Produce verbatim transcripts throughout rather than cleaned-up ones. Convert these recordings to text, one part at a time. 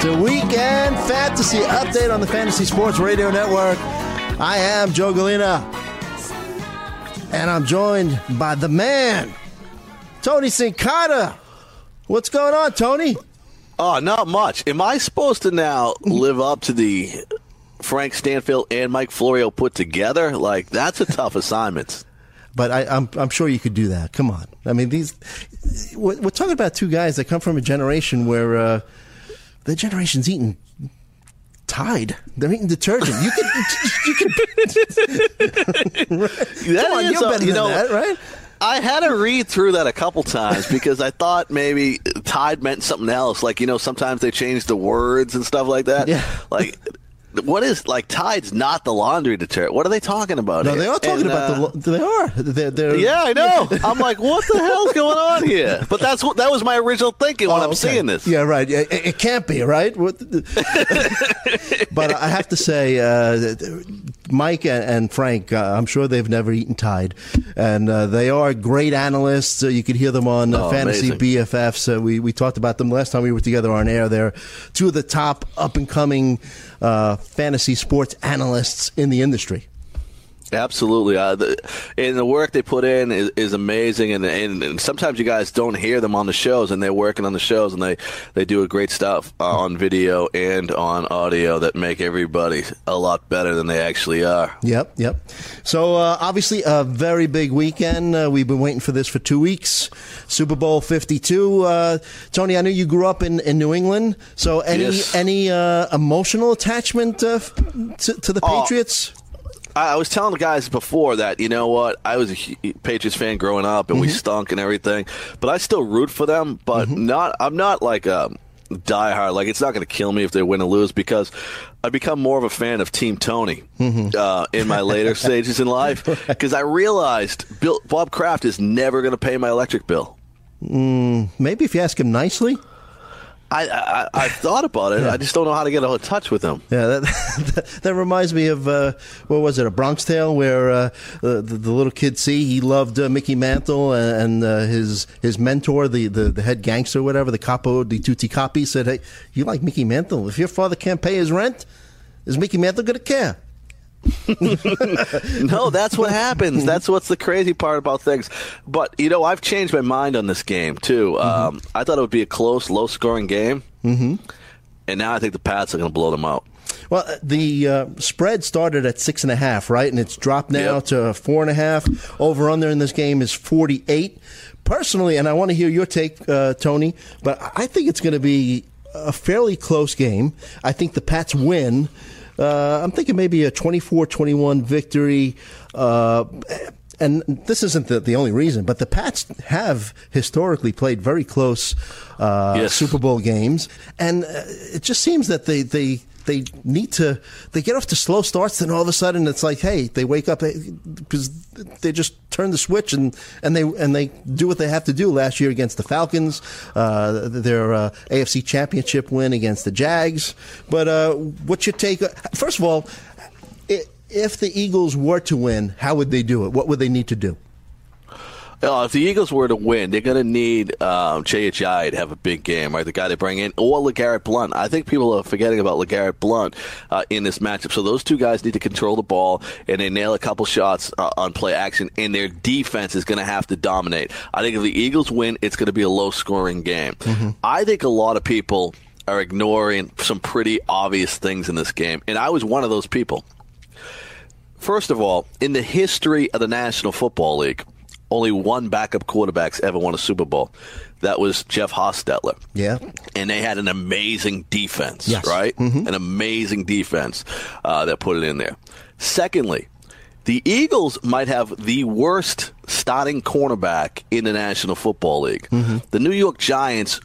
to Weekend Fantasy Update on the Fantasy Sports Radio Network. I am Joe Galina. And I'm joined by the man, Tony Cincotta. What's going on, Tony? Oh, not much. Am I supposed to now live up to the Frank Stanfield and Mike Florio put together? Like, that's a tough assignment. But I, I'm, I'm sure you could do that. Come on. I mean, these we're, we're talking about two guys that come from a generation where uh, their generation's eating Tide. They're eating detergent. You can, you can. Come on, you're better than that, right? I had to read through that a couple times because I thought maybe Tide meant something else. Like, you know, sometimes they change the words and stuff like that. Yeah. Like, what is like Tide's not the laundry detergent? What are they talking about? No, here? They are talking and, about uh, the. They are. They're, they're, yeah, I know. I'm like, what the hell's going on here? But that's what that was my original thinking oh, when I'm okay. seeing this. Yeah, right. It, it can't be right. But I have to say, uh, Mike and, and Frank, uh, I'm sure they've never eaten Tide, and uh, they are great analysts. Uh, you could hear them on uh, oh, Fantasy amazing. B F Fs. Uh, we we talked about them last time we were together on air. They're two of the top up and coming Uh, fantasy sports analysts in the industry. Absolutely. Uh, the, and the work they put in is, is amazing. And, and, and sometimes you guys don't hear them on the shows, and they're working on the shows, and they, they do a great stuff on video and on audio that make everybody a lot better than they actually are. Yep, yep. So, uh, obviously, a very big weekend. Uh, we've been waiting for this for two weeks. Super Bowl fifty-two. Uh, Tony, I know you grew up in, in New England. So, any yes. any uh, emotional attachment uh, to, to the oh. Patriots? I was telling the guys before that, you know what, I was a Patriots fan growing up, and mm-hmm. we stunk and everything, but I still root for them, but mm-hmm. not. I'm not like a diehard. Like, it's not going to kill me if they win or lose, because I become more of a fan of Team Tony mm-hmm. uh, in my later stages in life, because I realized Bill, Bob Kraft is never going to pay my electric bill. Mm, maybe if you ask him nicely. I, I I thought about it. Yeah. I just don't know how to get in touch with them. Yeah, that that, that reminds me of, uh, what was it, A Bronx Tale, where uh, the, the little kid C, he loved uh, Mickey Mantle, and, and uh, his his mentor, the, the, the head gangster or whatever, the capo di tutti capi, said, hey, you like Mickey Mantle? If your father can't pay his rent, is Mickey Mantle going to care? No, that's what happens. That's what's the crazy part about things. But, you know, I've changed my mind on this game, too. Mm-hmm. Um, I thought it would be a close, low-scoring game. Mm-hmm. And now I think the Pats are going to blow them out. Well, the uh, spread started at six and a half, right? And it's dropped now yep. to four and a half. Over-under in this game is forty-eight. Personally, and I want to hear your take, uh, Tony, but I think it's going to be a fairly close game. I think the Pats win. Uh, I'm thinking maybe a twenty-four twenty-one victory. Uh, and this isn't the, the only reason, but the Pats have historically played very close uh, yes. Super Bowl games. And uh, it just seems that they, they, they need to – they get off to slow starts, then all of a sudden it's like, hey, they wake up because they just turn the switch and, and they and they do what they have to do. Last year against the Falcons, uh, their uh, A F C Championship win against the Jags. But uh, what's your take? First of all, if the Eagles were to win, how would they do it? What would they need to do? Uh, if the Eagles were to win, they're going to need um, J H I to have a big game, right? The guy they bring in, or LeGarrette Blount. I think people are forgetting about LeGarrette Blount uh, in this matchup. So those two guys need to control the ball, and they nail a couple shots uh, on play action, and their defense is going to have to dominate. I think if the Eagles win, it's going to be a low-scoring game. Mm-hmm. I think a lot of people are ignoring some pretty obvious things in this game, and I was one of those people. First of all, in the history of the National Football League, only one backup quarterback's ever won a Super Bowl. That was Jeff Hostetler. Yeah. And they had an amazing defense, yes. right? Mm-hmm. An amazing defense uh, that put it in there. Secondly, the Eagles might have the worst starting cornerback in the National Football League. Mm-hmm. The New York Giants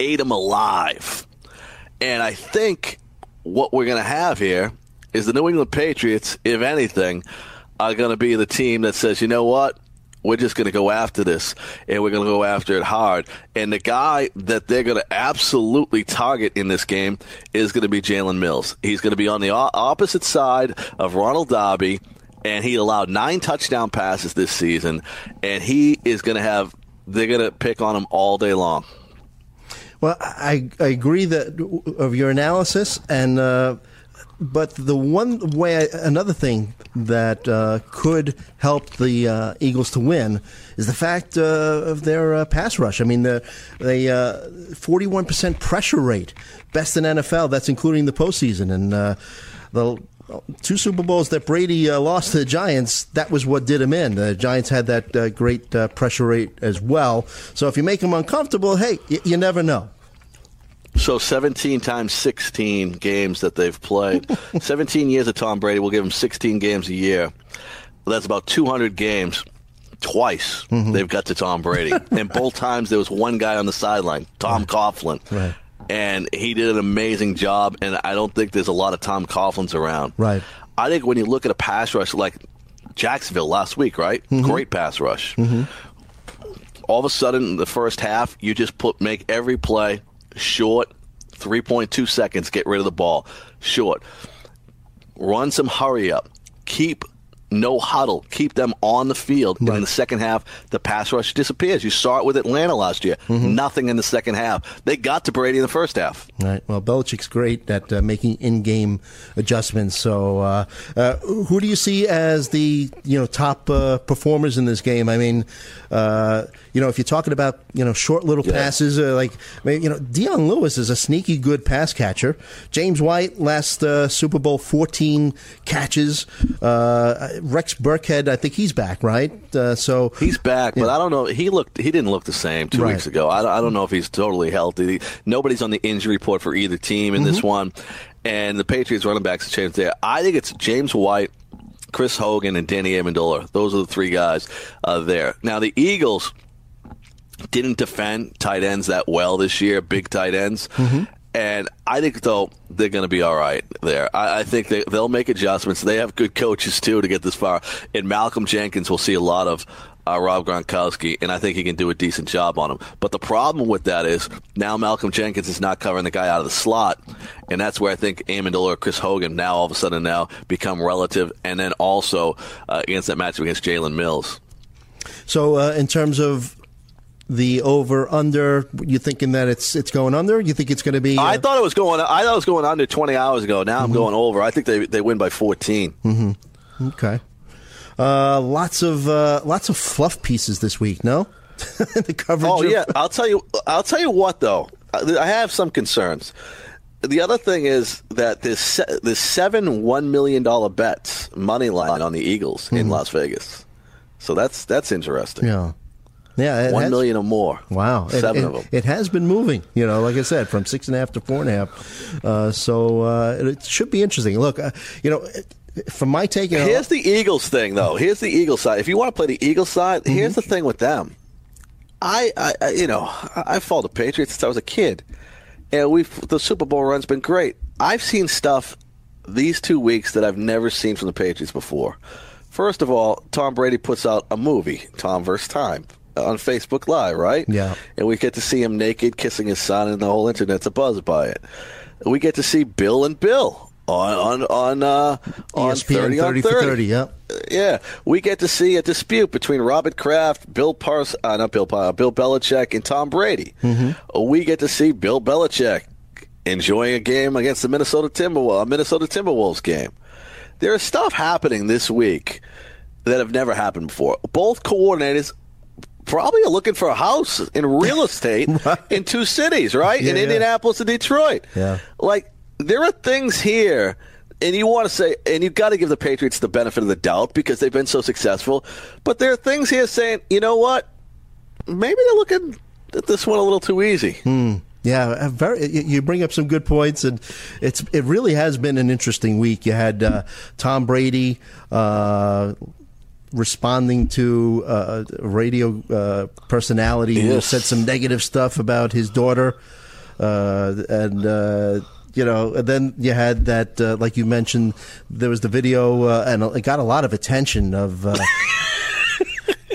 ate him alive. And I think what we're going to have here is the New England Patriots, if anything, are going to be the team that says, you know what, we're just going to go after this, and we're going to go after it hard. And the guy that they're going to absolutely target in this game is going to be Jalen Mills. He's going to be on the opposite side of Ronald Darby, and he allowed nine touchdown passes this season, and he is going to have – they're going to pick on him all day long. Well, I, I agree that of your analysis, and uh, but the one way, another thing that uh, could help the uh, Eagles to win is the fact uh, of their uh, pass rush. I mean, the the uh, forty-one percent pressure rate, best in N F L. That's including the postseason, and uh, the two Super Bowls that Brady uh, lost to the Giants, that was what did him in. The Giants had that uh, great uh, pressure rate as well. So if you make them uncomfortable, hey, y- you never know. So seventeen times sixteen games that they've played. seventeen years of Tom Brady. We'll give him sixteen games a year. Well, that's about two hundred games. Twice mm-hmm. they've got to Tom Brady. And both times there was one guy on the sideline, Tom right. Coughlin. Right. And he did an amazing job, and I don't think there's a lot of Tom Coughlin's around. Right. I think when you look at a pass rush like Jacksonville last week, right? Mm-hmm. Great pass rush. Mm-hmm. All of a sudden, in the first half, you just put make every play short, three point two seconds, get rid of the ball, short. Run some hurry up. Keep no huddle. Keep them on the field. Right. And in the second half, the pass rush disappears. You saw it with Atlanta last year. Mm-hmm. Nothing in the second half. They got to Brady in the first half. All right. Well, Belichick's great at uh, making in-game adjustments. So, uh, uh, who do you see as the you know top uh, performers in this game? I mean, uh, you know, if you're talking about you know short little yeah. passes, uh, like you know, Dion Lewis is a sneaky good pass catcher. James White last uh, Super Bowl fourteen catches. Uh, Rex Burkhead, I think he's back, right? Uh, so he's back, but yeah. I don't know. He looked, he didn't look the same two right. weeks ago. I, I don't know if he's totally healthy. Nobody's on the injury report for either team in mm-hmm. this one, and the Patriots running backs have changed there. I think it's James White, Chris Hogan, and Danny Amendola. Those are the three guys uh, there. Now the Eagles didn't defend tight ends that well this year, big tight ends. Mm-hmm. And I think, though, they're going to be all right there. I, I think they, they'll make adjustments. They have good coaches, too, to get this far. And Malcolm Jenkins will see a lot of uh, Rob Gronkowski, and I think he can do a decent job on him. But the problem with that is now Malcolm Jenkins is not covering the guy out of the slot, and that's where I think Amendola or Chris Hogan now all of a sudden now become relative, and then also uh, against that matchup against Jalen Mills. So uh, in terms of the over under, you thinking that it's it's going under? You think it's going to be? Uh... I thought it was going. I thought it was going under twenty hours ago. Now I'm mm-hmm. going over. I think they they win by fourteen. Mm-hmm. Okay. Uh, lots of uh, lots of fluff pieces this week. No, the coverage. Oh of... yeah, I'll tell you. I'll tell you what though. I have some concerns. The other thing is that there's there's seven one million dollar bets money line on the Eagles mm-hmm. in Las Vegas. So that's that's interesting. Yeah. Yeah, one has, million or more. Wow, seven it, it, of them. It has been moving, you know, like I said, from six and a half to four and a half. Uh, so uh, it should be interesting. Look, uh, you know, from my take, you know, here's the Eagles thing, though. Here's the Eagles side. If you want to play the Eagles side, mm-hmm. here's the thing with them. I, I, I you know, I, I followed the Patriots since I was a kid, and we the Super Bowl run's been great. I've seen stuff these two weeks that I've never seen from the Patriots before. First of all, Tom Brady puts out a movie, Tom versus Time. On Facebook Live, right? Yeah. And we get to see him naked kissing his son, and the whole internet's abuzz by it. We get to see Bill and Bill on on on, uh, on E S P N thirty on thirty. thirty, yeah. Yeah. We get to see a dispute between Robert Kraft, Bill Pars, uh, not Bill Pars, Bill Belichick, and Tom Brady. Mm-hmm. We get to see Bill Belichick enjoying a game against the Minnesota Timberwolves, Minnesota Timberwolves game. There is stuff happening this week that have never happened before. Both coordinators probably are looking for a house in real estate right. in two cities, right? Yeah, in Indianapolis yeah. and Detroit. Yeah. Like, there are things here, and you want to say, and you've got to give the Patriots the benefit of the doubt because they've been so successful, but there are things here saying, you know what? Maybe they're looking at this one a little too easy. Hmm. Yeah, very. You bring up some good points, and it's it really has been an interesting week. You had uh, Tom Brady, uh responding to uh, a radio uh, personality yes. who said some negative stuff about his daughter, uh, and uh, you know, and then you had that, uh, like you mentioned, there was the video, uh, and it got a lot of attention of uh,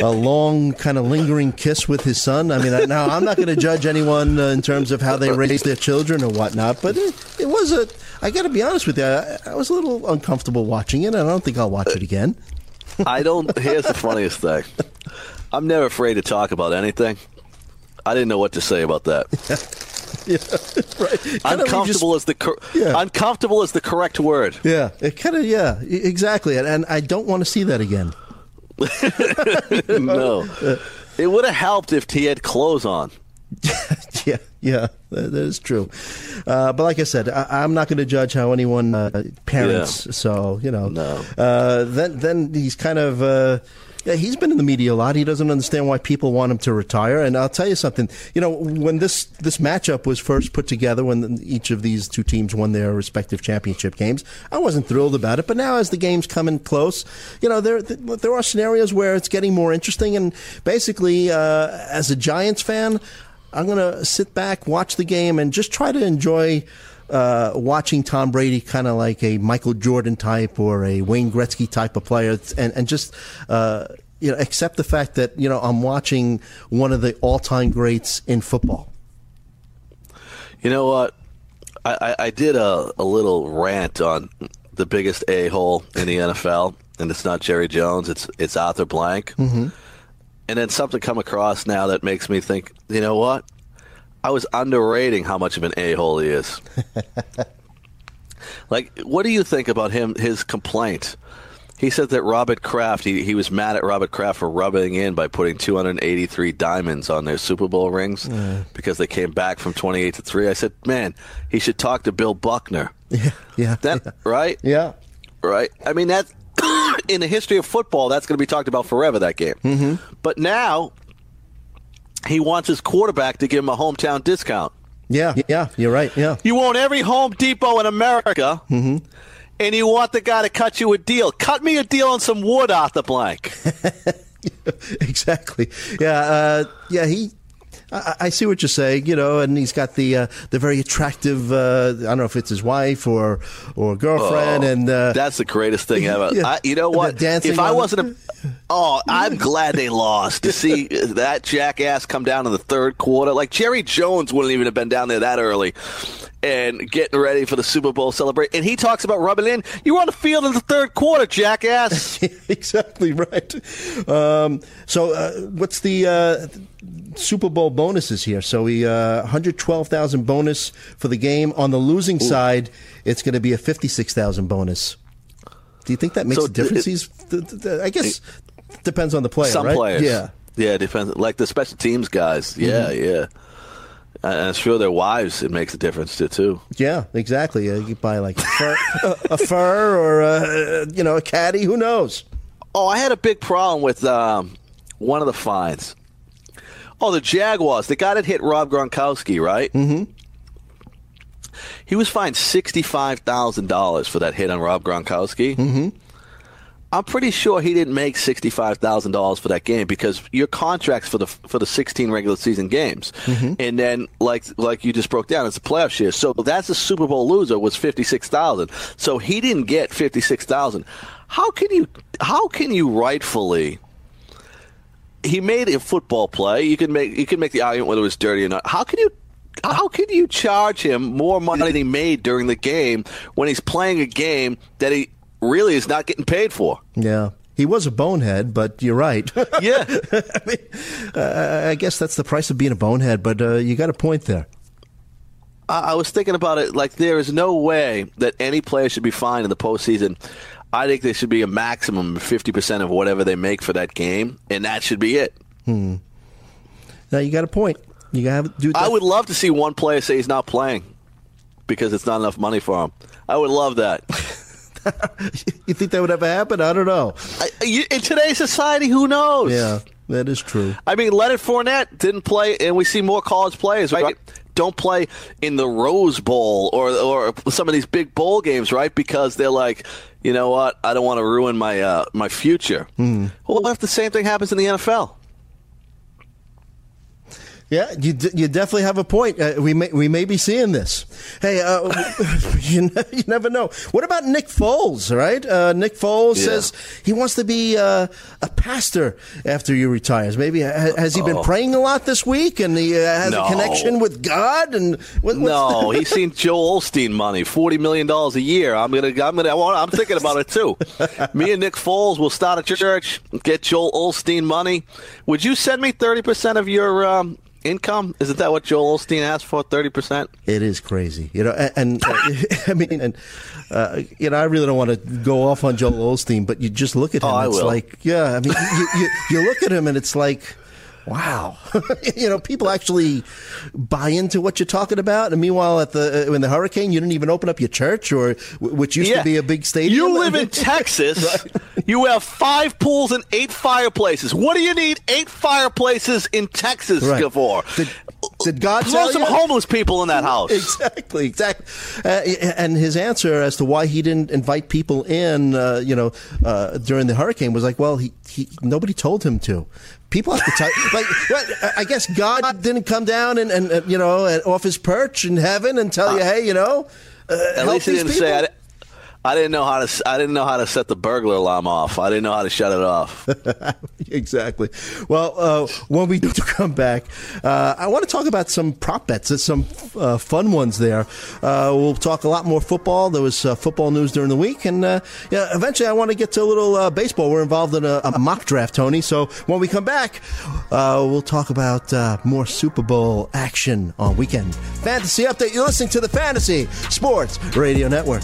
a long kind of lingering kiss with his son. I mean, now I'm not going to judge anyone uh, in terms of how they raise their children or whatnot, but it, it was a, I got to be honest with you, I, I was a little uncomfortable watching it, and I don't think I'll watch it again. I don't, here's the funniest thing. I'm never afraid to talk about anything. I didn't know what to say about that. Yeah, right. Uncomfortable just, is the cor- yeah. uncomfortable is the correct word. Yeah, it kind of yeah, exactly. And, and I don't want to see that again. No, yeah. It would have helped if he had clothes on. yeah, yeah, that, that is true. Uh, but like I said, I, I'm not going to judge how anyone uh, parents. Yeah. So you know, no. uh, then then he's kind of. Uh, Yeah, he's been in the media a lot. He doesn't understand why people want him to retire. And I'll tell you something. You know, when this, this matchup was first put together, when each of these two teams won their respective championship games, I wasn't thrilled about it. But now as the game's coming close, you know, there there are scenarios where it's getting more interesting. And basically, uh, as a Giants fan, I'm going to sit back, watch the game, and just try to enjoy Uh, watching Tom Brady kind of like a Michael Jordan type or a Wayne Gretzky type of player, and, and just uh, you know, accept the fact that, you know, I'm watching one of the all-time greats in football. You know what? I, I, I did a, a little rant on the biggest a-hole in the N F L, and it's not Jerry Jones, it's it's Arthur Blank. Mm-hmm. And then something come across now that makes me think, you know what? I was underrating how much of an a-hole he is. Like, what do you think about him, his complaint? He said that Robert Kraft, he, he was mad at Robert Kraft for rubbing in by putting two hundred eighty-three diamonds on their Super Bowl rings uh, because they came back from twenty-eight to three. I said, man, he should talk to Bill Buckner. Yeah. yeah, that, yeah. Right? Yeah. Right. I mean, that in the history of football, that's going to be talked about forever, that game. Mm-hmm. But now... he wants his quarterback to give him a hometown discount. Yeah, yeah, you're right, yeah. You want every Home Depot in America, mm-hmm. and you want the guy to cut you a deal. Cut me a deal on some wood, Arthur Blank. Exactly. Yeah, uh, yeah, he... I, I see what you're saying, you know, and he's got the uh, the very attractive, uh, I don't know if it's his wife or or girlfriend. Oh, and uh, that's the greatest thing ever. Yeah. I, you know what? If I wasn't a, oh, I'm glad they lost to see that jackass come down in the third quarter. Like, Jerry Jones wouldn't even have been down there that early and getting ready for the Super Bowl celebration. And he talks about rubbing in. You were on the field in the third quarter, jackass. Exactly right. Um, so uh, what's the... Uh, Super Bowl bonuses here. So we uh, one hundred twelve thousand bonus for the game. On the losing Ooh. side, it's going to be a fifty-six thousand bonus. Do you think that makes so a difference? It, th- th- th- I guess it depends on the player, some right? players. Yeah. Yeah, it depends. Like the special teams guys. Yeah, mm-hmm. yeah. And I'm sure their wives, it makes a difference to too. Yeah, exactly. Uh, you buy like a fur, a, a fur or, a, you know, a caddy. Who knows? Oh, I had a big problem with um, one of the fines. Oh, the Jaguars, the guy that hit Rob Gronkowski, right? Mm-hmm. He was fined sixty-five thousand dollars for that hit on Rob Gronkowski. Mm-hmm. I'm pretty sure he didn't make sixty-five thousand dollars for that game because your contract's for the for the sixteen regular season games. Mm-hmm. And then, like like you just broke down, it's a playoff share. So that's a Super Bowl loser was fifty-six thousand dollars. So he didn't get fifty-six thousand dollars. How can you how can you rightfully... He made a football play. You can make you can make the argument whether it was dirty or not. How can you how can you charge him more money than he made during the game when he's playing a game that he really is not getting paid for? Yeah, he was a bonehead, but you're right. Yeah, I mean, uh, I guess that's the price of being a bonehead. But uh, you got a point there. I, I was thinking about it. Like, there is no way that any player should be fined in the postseason. I think there should be a maximum of fifty percent of whatever they make for that game, and that should be it. Hmm. Now, you got a point. You got to do that. I would love to see one player say he's not playing because it's not enough money for him. I would love that. You think that would ever happen? I don't know. I, you, in today's society, who knows? Yeah, that is true. I mean, Leonard Fournette didn't play, and we see more college players, right? Don't play in the Rose Bowl or or some of these big bowl games, right? Because they're like, you know what? I don't want to ruin my uh, my future. Mm. Well, what if the same thing happens in the N F L? Yeah, you d- you definitely have a point. Uh, we may we may be seeing this. Hey, uh, you n- you never know. What about Nick Foles? Right, uh, Nick Foles yeah. says he wants to be uh, a pastor after he retires. Maybe ha- has he been oh. praying a lot this week, and he uh, has no. a connection with God? And what, no, he's seen Joel Osteen money, forty million dollars a year. I'm gonna I'm gonna I'm thinking about it too. Me and Nick Foles will start a church, get Joel Osteen money. Would you send me thirty percent of your? Um, Income? Isn't that what Joel Osteen asked for? thirty percent? It is crazy. You know, and, and uh, I mean, and, uh, you know, I really don't want to go off on Joel Osteen, but you just look at him. Oh, I it's will. like, yeah, I mean, you, you, you look at him and it's like, wow. You know, people actually buy into what you're talking about. And meanwhile, at the uh, in the hurricane, you didn't even open up your church, or which used yeah. to be a big stadium. You live in Texas. Right. You have five pools and eight fireplaces. What do you need eight fireplaces in Texas right. for? Did, did God Throw tell some you? homeless people in that house. Exactly, exactly. Uh, and his answer as to why he didn't invite people in, uh, you know, uh, during the hurricane was like, well, he, he nobody told him to. People have to tell you. Like, I guess God didn't come down and, and you know, off his perch in heaven and tell you, hey, you know, uh, at least he didn't say. I, I didn't know how to. I didn't know how to set the burglar alarm off. I didn't know how to shut it off. Exactly. Well, uh, when we do come back, uh, I want to talk about some prop bets, some uh, fun ones. There, uh, we'll talk a lot more football. There was uh, football news during the week, and uh, yeah, eventually I want to get to a little uh, baseball. We're involved in a, a mock draft, Tony. So when we come back, uh, we'll talk about uh, more Super Bowl action on Weekend Fantasy Update. You're listening to the Fantasy Sports Radio Network.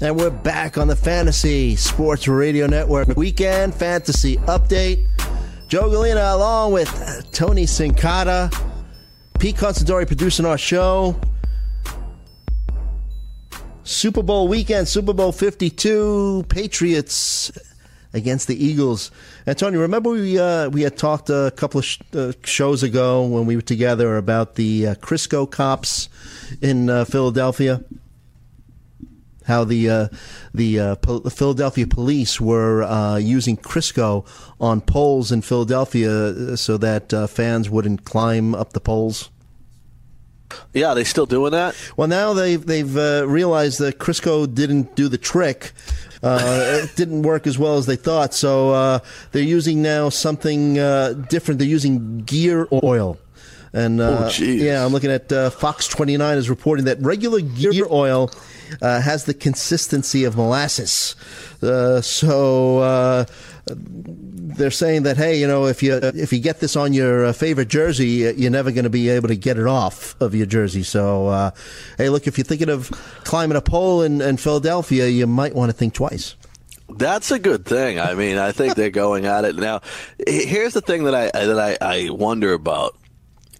And we're back on the Fantasy Sports Radio Network Weekend Fantasy Update. Joe Galina along with Tony Cincotta. Pete Considori producing our show. Super Bowl weekend, Super Bowl fifty-two, Patriots against the Eagles. And Tony, remember we uh, we had talked a couple of sh- uh, shows ago when we were together about the uh, Crisco cops in uh, Philadelphia? How the uh, the uh, P- Philadelphia police were uh, using Crisco on poles in Philadelphia so that uh, fans wouldn't climb up the poles. Yeah, are they still doing that? Well, now they've they've uh, realized that Crisco didn't do the trick. Uh, it didn't work as well as they thought, so uh, they're using now something uh, different. They're using gear oil. And uh, oh, yeah, I'm looking at uh, Fox twenty-nine is reporting that regular gear oil uh, has the consistency of molasses. Uh, so uh, they're saying that, hey, you know, if you if you get this on your favorite jersey, you're never going to be able to get it off of your jersey. So, uh, hey, look, if you're thinking of climbing a pole in, in Philadelphia, you might want to think twice. That's a good thing. I mean, I think they're going at it now. Here's the thing that I that I, I wonder about.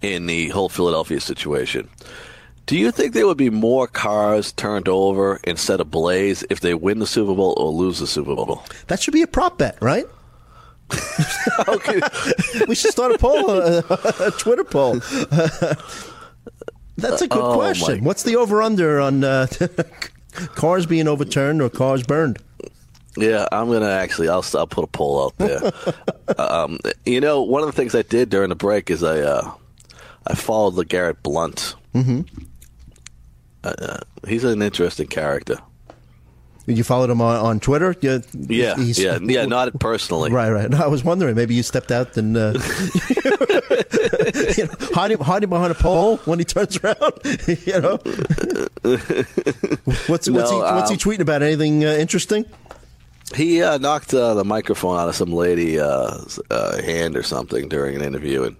In the whole Philadelphia situation, do you think there would be more cars turned over and set ablaze if they win the Super Bowl or lose the Super Bowl? That should be a prop bet, right? Okay, we should start a poll, a, a Twitter poll. That's a good oh, question. My. What's the over/under on uh, cars being overturned or cars burned? Yeah, I'm going to actually, I'll, I'll put a poll out there. um, you know, one of the things I did during the break is I... Uh, I followed LeGarrette Blount. Mm-hmm. Uh, uh, he's an interesting character. You followed him on, on Twitter? You, yeah, he's, yeah, he's, yeah, not personally. Right, right. No, I was wondering, maybe you stepped out and uh, you know, hiding, hiding behind a pole when he turns around. You know, what's what's, no, he, what's um, he tweeting about? Anything uh, interesting? He uh, knocked uh, the microphone out of some lady's uh, uh, hand or something during an interview, and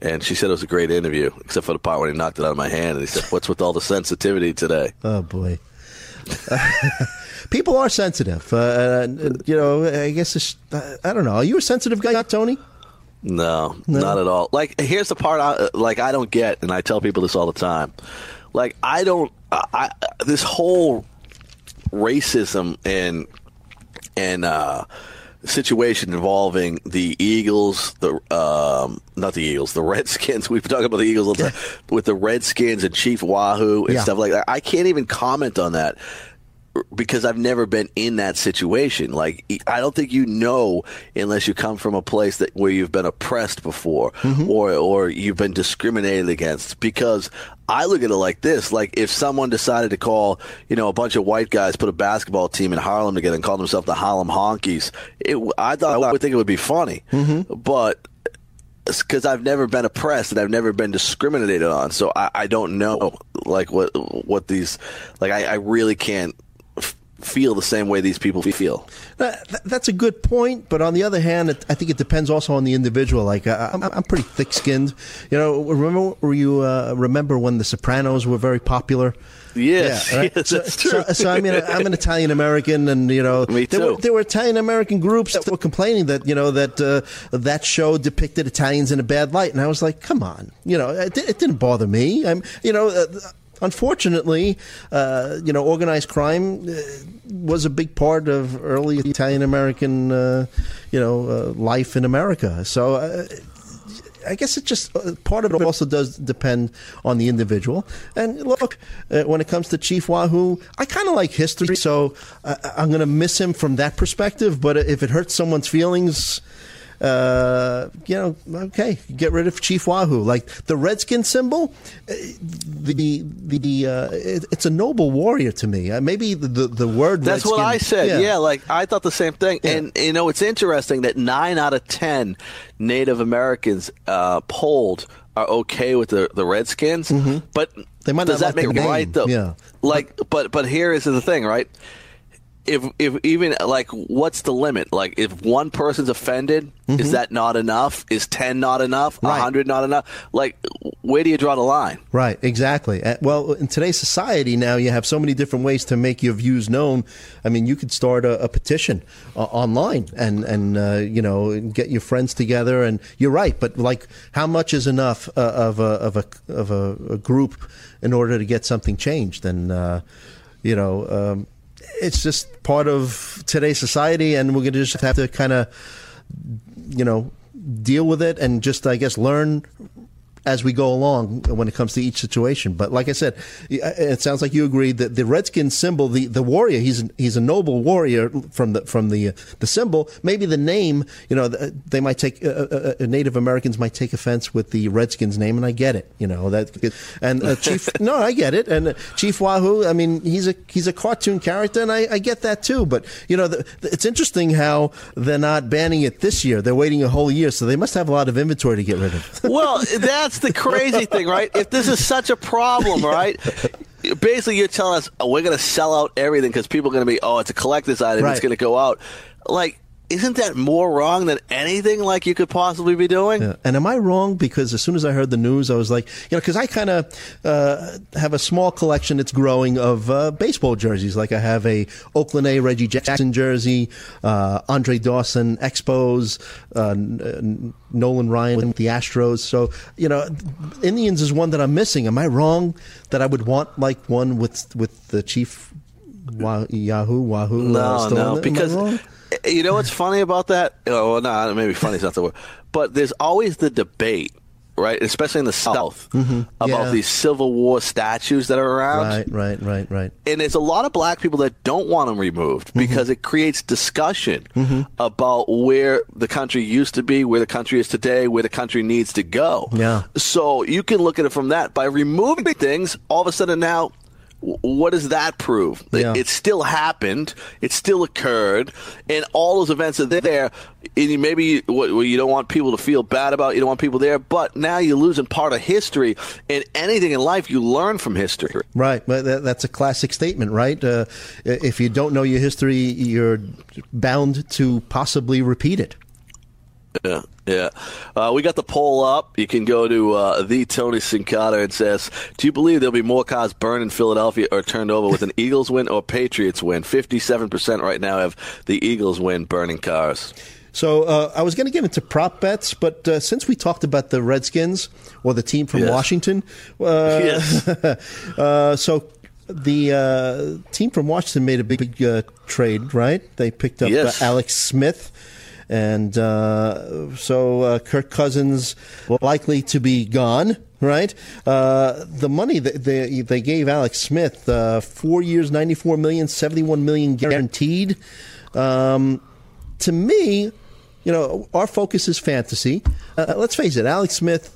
and she said it was a great interview, except for the part when he knocked it out of my hand, and he said, "What's with all the sensitivity today?" Oh, boy. People are sensitive. Uh, you know, I guess it's, I don't know. Are you a sensitive guy, Tony? No, no, not at all. Like, here's the part I, like I don't get, and I tell people this all the time. Like, I don't, I, I this whole racism and and uh, situation involving the Eagles, the um, not the Eagles, the Redskins. We've been talking about the Eagles all the time, with the Redskins and Chief Wahoo and yeah. stuff like that. I can't even comment on that, because I've never been in that situation. Like, I don't think you know unless you come from a place that where you've been oppressed before, mm-hmm. or or you've been discriminated against. Because I look at it like this: like, if someone decided to call, you know, a bunch of white guys put a basketball team in Harlem together and called themselves the Harlem Honkies, it, I thought I would think it would be funny, mm-hmm. but because I've never been oppressed and I've never been discriminated on, so I, I don't know, like what what these, like I, I really can't feel the same way these people feel. Uh, th- that's a good point, but on the other hand, it, I think it depends also on the individual. Like, uh, I'm, I'm pretty thick-skinned. You know, remember were you uh, remember when The Sopranos were very popular? Yes, yeah, right? yes so, that's true. So, so I mean, I'm an Italian American, and you know, Me too. There were, there were Italian American groups that were complaining that you know that uh, that show depicted Italians in a bad light, and I was like, come on, you know, it, it didn't bother me. I'm, you know. Uh, Unfortunately, uh, you know, organized crime was a big part of early Italian American, uh, you know, uh, life in America. So uh, I guess it just uh, part of it also does depend on the individual. And look, uh, when it comes to Chief Wahoo, I kind of like history, so I- I'm going to miss him from that perspective. But if it hurts someone's feelings, Uh, you know, okay, get rid of Chief Wahoo. Like the Redskin symbol, the the, the uh, it, it's a noble warrior to me. Uh, maybe the, the, the word That's Redskin, what I said. Yeah. yeah, like I thought the same thing. Yeah. And, you know, it's interesting that nine out of ten Native Americans uh, polled are okay with the, the Redskins. Mm-hmm. But they might does not that like make it right, though? Yeah. Like, but, but here is the thing, right? If if even like what's the limit? Like if one person's offended, mm-hmm. is that not enough? Is ten not enough? A hundred not enough? Like where do you draw the line? Right, exactly. Well, in today's society now, you have so many different ways to make your views known. I mean, you could start a, a petition uh, online and and uh, you know get your friends together. And you're right, but like how much is enough uh, of a of a of a, a group in order to get something changed? And uh, you know. Um, It's just part of today's society, and we're going to just have to kind of, you know, deal with it and just, I guess, learn as we go along when it comes to each situation. But like I said, it sounds like you agree that the Redskin symbol, the, the warrior, he's he's a noble warrior from the from the the symbol. Maybe the name, you know, they might take uh, uh, Native Americans might take offense with the Redskins name, and I get it, you know that. And uh, Chief, no, I get it. And uh, Chief Wahoo, I mean, he's a he's a cartoon character, and I, I get that too. But you know, the, it's interesting how they're not banning it this year. They're waiting a whole year, so they must have a lot of inventory to get rid of. Well, that's. That's the crazy thing, right? If this is such a problem, right? Basically, you're telling us, oh, we're going to sell out everything because people are going to be, oh, it's a collector's item. Right. It's going to go out. Like, isn't that more wrong than anything like you could possibly be doing? Yeah. And am I wrong? Because as soon as I heard the news, I was like, you know, because I kind of uh, have a small collection that's growing of uh, baseball jerseys. Like I have a Oakland A Reggie Jackson jersey, uh, Andre Dawson Expos, uh, Nolan Ryan with the Astros. So, you know, Indians is one that I'm missing. Am I wrong that I would want like one with with the Chief Wah- Yahoo Wahoo? No, uh, no, because. You know what's funny about that? Oh, well, no, maybe funny is not the word. But there's always the debate, right, especially in the South, mm-hmm. about yeah. these Civil War statues that are around. Right, right, right, right. And there's a lot of black people that don't want them removed mm-hmm. because it creates discussion mm-hmm. about where the country used to be, where the country is today, where the country needs to go. Yeah. So you can look at it from that. By removing things, all of a sudden now what does that prove? Yeah. It still happened. It still occurred. And all those events are there. And maybe what you don't want people to feel bad about, you don't want people there, but now you're losing part of history. And anything in life, you learn from history. Right. That's a classic statement, right? Uh, if you don't know your history, you're bound to possibly repeat it. Yeah, yeah. Uh, we got the poll up. You can go to uh, the Tony Cincotta. It says, do you believe there'll be more cars burned in Philadelphia or turned over with an Eagles win or Patriots win? fifty-seven percent right now have the Eagles win burning cars. So uh, I was going to get into prop bets, but uh, since we talked about the Redskins or the team from yes. Washington. Uh, yes. uh, so the uh, team from Washington made a big, big uh, trade, right? They picked up yes. uh, Alex Smith. And uh, so uh, Kirk Cousins likely to be gone, right? Uh, the money that they, they gave Alex Smith, uh, four years, ninety-four million dollars, seventy-one million dollars guaranteed. Um, to me, you know, our focus is fantasy. Uh, let's face it, Alex Smith,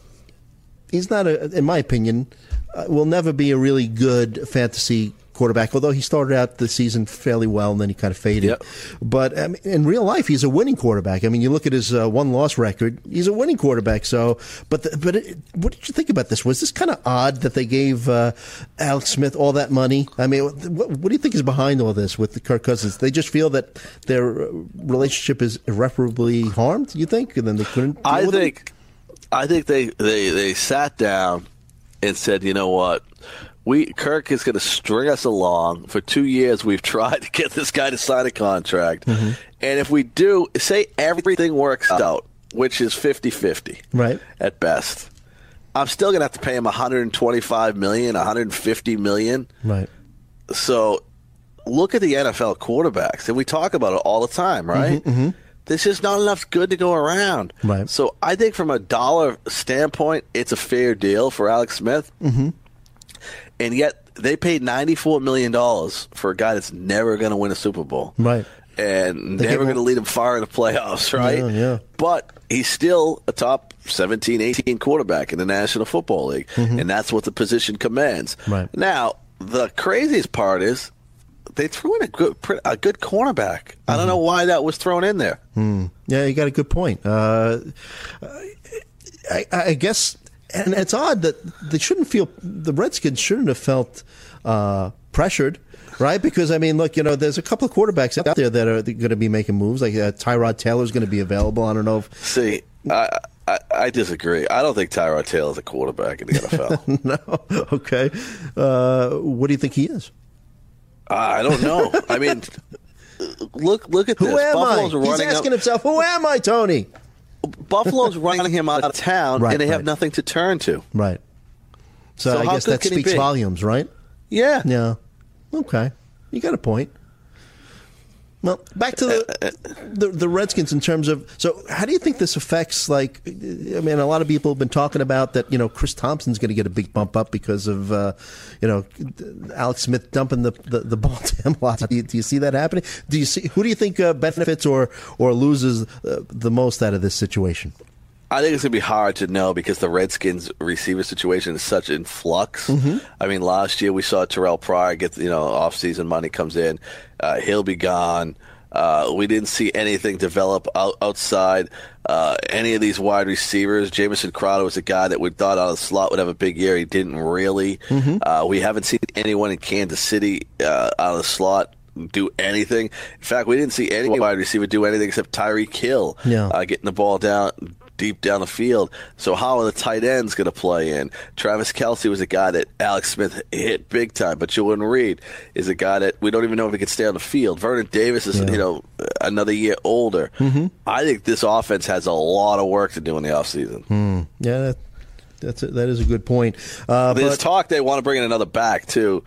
he's not, a, in my opinion, uh, will never be a really good fantasy quarterback, although he started out the season fairly well and then he kind of faded. Yep. But I mean, in real life, he's a winning quarterback. I mean, you look at his uh, one loss record; he's a winning quarterback. So, but the, but it, what did you think about this? Was this kind of odd that they gave uh, Alex Smith all that money? I mean, what, what do you think is behind all this with the Kirk Cousins? They just feel that their relationship is irreparably harmed. You think, and then they couldn't. I think, it? I think they, they they sat down and said, you know what. We Kirk is going to string us along. For two years, we've tried to get this guy to sign a contract. Mm-hmm. And if we do, say everything works out, which is fifty-fifty right. at best, I'm still going to have to pay him one hundred twenty-five million dollars, one hundred fifty million dollars. Right. So look at the N F L quarterbacks, and we talk about it all the time, right? Mm-hmm, mm-hmm. There's just not enough good to go around. Right. So I think from a dollar standpoint, it's a fair deal for Alex Smith. Mm-hmm. And yet they paid ninety-four million dollars for a guy that's never going to win a Super Bowl. Right. And they never going to lead him far in the playoffs, right? Yeah, yeah. But he's still a top seventeen, eighteen quarterback in the National Football League. Mm-hmm. And that's what the position commands. Right. Now, the craziest part is they threw in a good a good cornerback. Mm-hmm. I don't know why that was thrown in there. Mm. Yeah, you got a good point. Uh, I, I guess... And it's odd that they shouldn't feel the Redskins shouldn't have felt uh, pressured, right? Because I mean, look, you know, there's a couple of quarterbacks out there that are going to be making moves. Like uh, Tyrod Taylor is going to be available. I don't know if see, I, I I disagree. I don't think Tyrod Taylor is a quarterback in the N F L. No, okay. Uh, what do you think he is? Uh, I don't know. I mean, look look at who this. Am Buffalo's I? He's asking up. himself, "Who am I, Tony?" Buffalo's running him out of town, right, and they right. have nothing to turn to. Right. So, so I guess that speaks volumes, right? Yeah. Yeah. Okay. You got a point. Well, back to the, the the Redskins in terms of – so how do you think this affects, like – I mean, a lot of people have been talking about that, you know, Chris Thompson's going to get a big bump up because of, uh, you know, Alex Smith dumping the, the, the ball to him a lot. Do you, do you see that happening? Do you see – who do you think uh, benefits or, or loses uh, the most out of this situation? I think it's going to be hard to know because the Redskins receiver situation is such in flux. Mm-hmm. I mean, last year we saw Terrell Pryor get, you know, offseason money comes in. Uh, he'll be gone. Uh, we didn't see anything develop out, outside uh, any of these wide receivers. Jamison Crowder was a guy that we thought out of the slot would have a big year. He didn't really. Mm-hmm. Uh, we haven't seen anyone in Kansas City uh, out of the slot do anything. In fact, we didn't see any wide receiver do anything except Tyreek Hill yeah. uh, getting the ball down deep down the field. So how are the tight ends going to play in? Travis Kelce was a guy that Alex Smith hit big time, but Jalen Reed is a guy that we don't even know if he can stay on the field. Vernon Davis is, yeah. you know, another year older. Mm-hmm. I think this offense has a lot of work to do in the offseason. Mm. Yeah, that, that's a, that is a good point. Uh, There's but- talk they want to bring in another back, too.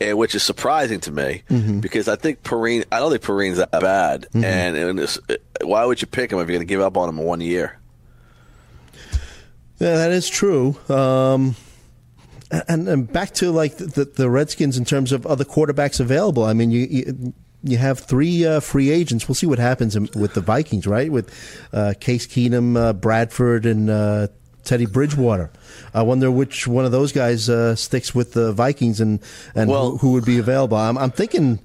And which is surprising to me mm-hmm. because I think Perrine, I don't think Perrine's that bad. Mm-hmm. And, and this, why would you pick him if you're going to give up on him in one year? Yeah, that is true. Um, and, and back to like the, the Redskins in terms of other quarterbacks available. I mean, you you, you have three uh, free agents. We'll see what happens with the Vikings, right? With uh, Case Keenum, uh, Bradford, and uh, Teddy Bridgewater. I wonder which one of those guys uh, sticks with the Vikings and, and well, who, who would be available. I'm, I'm thinking,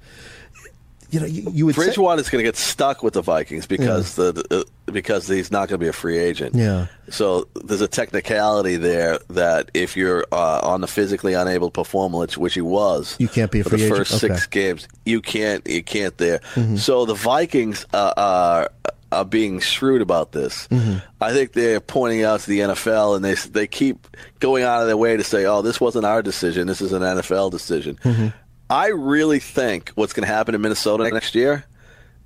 you know, you, you would Bridgewater's say- going to get stuck with the Vikings because yeah. the uh, because he's not going to be a free agent. Yeah. So there's a technicality there that if you're uh, on the physically unable to perform, which he was, you can't be a free agent for the first agent? six okay. games. You can't. You can't there. Mm-hmm. So the Vikings uh, are. Are being shrewd about this. Mm-hmm. I think they're pointing out to the N F L, and they they keep going out of their way to say, oh, this wasn't our decision. This is an N F L decision. Mm-hmm. I really think what's going to happen in Minnesota next year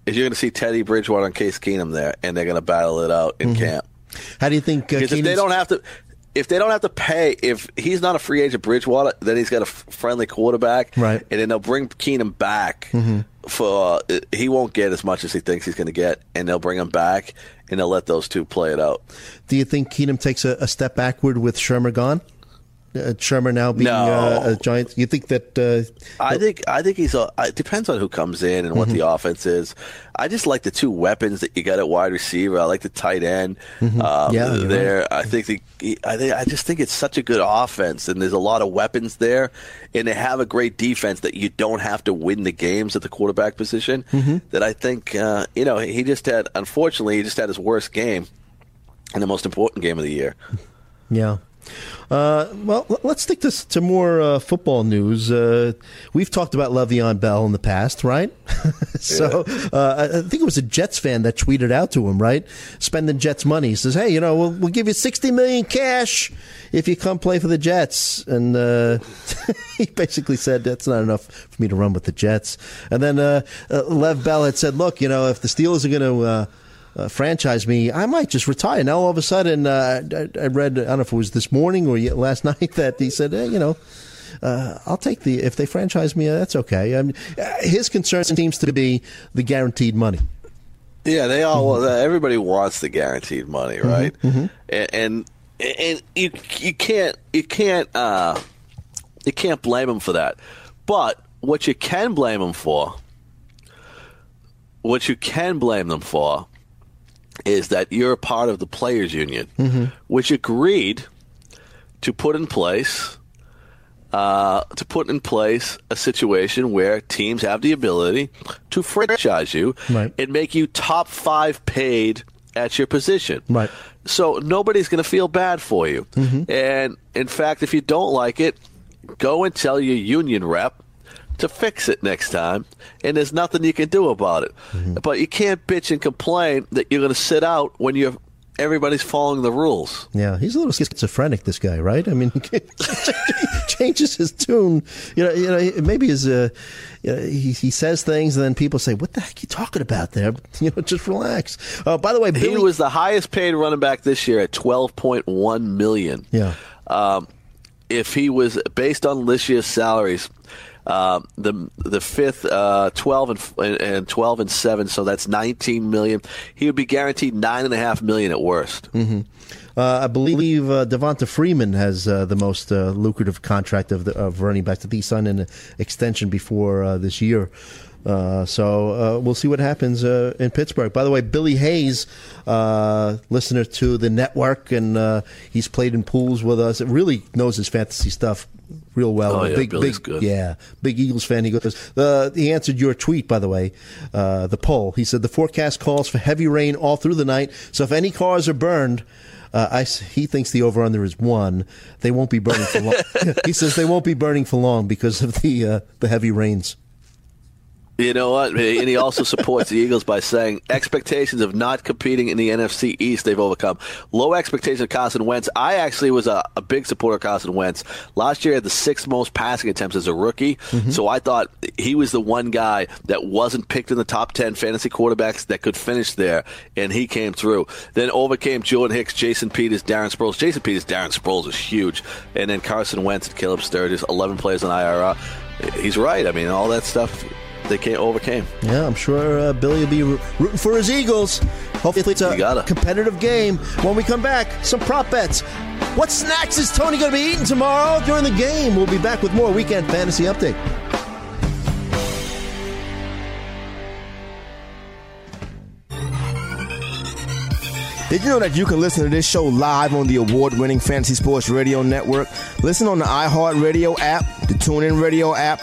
is you're going to see Teddy Bridgewater and Case Keenum there, and they're going to battle it out in mm-hmm. camp. How do you think uh, Because if they don't have to... If they don't have to pay, if he's not a free agent, Bridgewater, then he's got a f- friendly quarterback, right? And then they'll bring Keenum back mm-hmm. for uh, he won't get as much as he thinks he's going to get, and they'll bring him back and they'll let those two play it out. Do you think Keenum takes a, a step backward with Shermer gone? Uh, Shermer now being no. uh, a Giant. You think that? Uh, I think I think he's. A, it depends on who comes in and mm-hmm. what the offense is. I just like the two weapons that you got at wide receiver. I like the tight end mm-hmm. um, yeah, there. Right. I think the. I think I just think it's such a good offense, and there's a lot of weapons there, and they have a great defense that you don't have to win the games at the quarterback position. Mm-hmm. That I think uh, you know he just had. Unfortunately, he just had his worst game, and the most important game of the year. Yeah. Uh, well, let's stick to, to more uh, football news. Uh, we've talked about Le'Veon Bell in the past, right? so uh, I think it was a Jets fan that tweeted out to him, right? Spending Jets money. He says, hey, you know, we'll, we'll give you sixty million dollars cash if you come play for the Jets. And uh, he basically said, that's not enough for me to run with the Jets. And then uh, uh, Lev Bell had said, look, you know, if the Steelers are going to... Uh, Uh, franchise me, I might just retire. Now all of a sudden, uh, I, I read, I don't know if it was this morning or last night, that he said, hey, you know, uh, I'll take the, if they franchise me, that's okay. I mean, his concern seems to be the guaranteed money. Yeah, they all, mm-hmm. everybody wants the guaranteed money, right? Mm-hmm. And, and and you you can't you can't uh, you can't blame him for that. But what you can blame him for, what you can blame them for. Is that you're a part of the players' union, mm-hmm. which agreed to put in place uh, to put in place a situation where teams have the ability to franchise you right. and make you top five paid at your position. Right. So nobody's going to feel bad for you. Mm-hmm. And in fact, if you don't like it, go and tell your union rep to fix it next time, and there's nothing you can do about it. Mm-hmm. But you can't bitch and complain that you're going to sit out when you're everybody's following the rules. Yeah, he's a little schizophrenic, this guy, right? I mean, he changes his tune. You know, you know, maybe his, uh, you know, he he says things, and then people say, "What the heck are you talking about there?" You know, just relax. Uh, by the way, Billy- he was the highest paid running back this year at twelve point one million dollars. Yeah, um, if he was based on this year's salaries. Uh, the the fifth uh, twelve and and twelve and seven, so that's nineteen million. He would be guaranteed nine and a half million at worst. Mm-hmm. Uh, I believe uh, Devonta Freeman has uh, the most uh, lucrative contract of the, of running backs that he signed an extension before uh, this year. Uh, so uh, we'll see what happens uh, in Pittsburgh. By the way, Billy Hayes, uh, listener to the network, and uh, he's played in pools with us. It really knows his fantasy stuff real well. Oh, yeah, big, Billy's big, good. Yeah, big Eagles fan. He goes. Uh, he answered your tweet, by the way, uh, the poll. He said the forecast calls for heavy rain all through the night. So if any cars are burned. Uh, I, he thinks the over-under is one. They won't be burning for long. He says they won't be burning for long because of the uh, the heavy rains. You know what? And he also supports the Eagles by saying expectations of not competing in the N F C East, they've overcome. Low expectations of Carson Wentz. I actually was a, a big supporter of Carson Wentz. Last year, he had the sixth most passing attempts as a rookie. Mm-hmm. So I thought he was the one guy that wasn't picked in the top ten fantasy quarterbacks that could finish there, and he came through. Then overcame Jordan Hicks, Jason Peters, Darren Sproles. Jason Peters, Darren Sproles is huge. And then Carson Wentz and Caleb Sturgis, eleven players on I R R. He's right. I mean, all that stuff... They can't overcame. Yeah, I'm sure uh, Billy will be rooting for his Eagles. Hopefully it's a competitive game. When we come back, some prop bets. What snacks is Tony going to be eating tomorrow during the game? We'll be back with more Weekend Fantasy Update. Did you know that you can listen to this show live on the award-winning Fantasy Sports Radio Network? Listen on the iHeartRadio app, the TuneIn Radio app,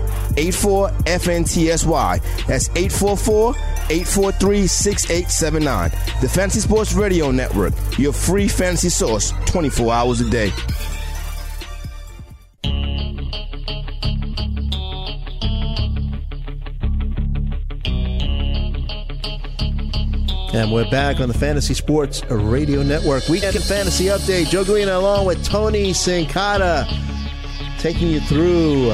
eight four, F N T S Y. That's eight four four, eight four three, six eight seven nine. The Fantasy Sports Radio Network, your free fantasy source twenty-four hours a day. And we're back on the Fantasy Sports Radio Network. Weekend Fantasy Update. Joe Galina along with Tony Cincotta, taking you through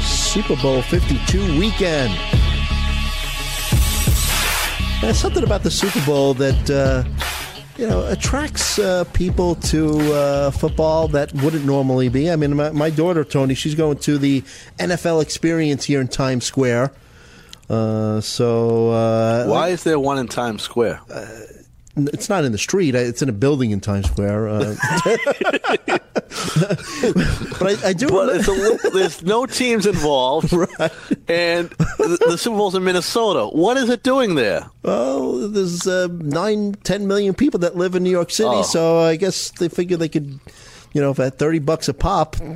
Super Bowl fifty-two weekend. There's something about the Super Bowl that uh, you know attracts uh, people to uh, football that wouldn't normally be. I mean, my, my daughter, Tony, she's going to the N F L Experience here in Times Square. Uh, so uh, why is there one in Times Square? Uh, it's not in the street. It's in a building in Times Square. Uh, but I, I do. But it's a, there's no teams involved, right. And the, the Super Bowl's in Minnesota. What is it doing there? Well, there's uh, nine, ten million people that live in New York City, oh. so I guess they figure they could. You know, if at thirty bucks a pop, uh,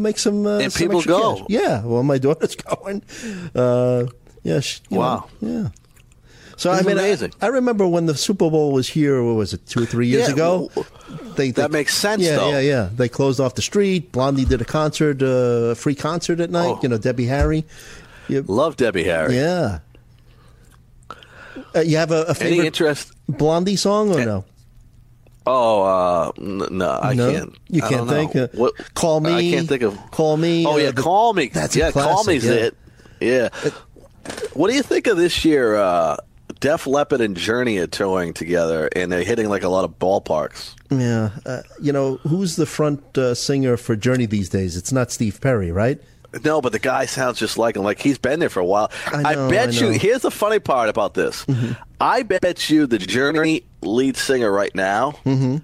make some. Uh, and some people go. Cash. Yeah, well, my daughter's going. Uh, yeah. She, wow. Know, yeah. So this I mean, amazing. I, I remember when the Super Bowl was here. What was it, two or three years yeah, ago? Well, they, they, that makes sense. Yeah, though. yeah, yeah. They closed off the street. Blondie did a concert, a uh, free concert at night. Oh. You know, Debbie Harry. You, Love Debbie Harry. Yeah. Uh, you have a, a favorite Any interest? Blondie song or a- no? Oh, uh, n- no, I no, can't. You can't think? Uh, what, call me. I can't think of. Call me. Oh, yeah, uh, the, Call Me. That's yeah, a classic, Call Me's yeah. it. Yeah. It, what do you think of this year? Uh, Def Leppard and Journey are touring together, and they're hitting like a lot of ballparks. Yeah. Uh, you know, who's the front uh, singer for Journey these days? It's not Steve Perry, right? No, but the guy sounds just like him. Like, he's been there for a while. I, know, I bet I you. Here's the funny part about this. Mm-hmm. I bet you the Journey lead singer right now mm-hmm.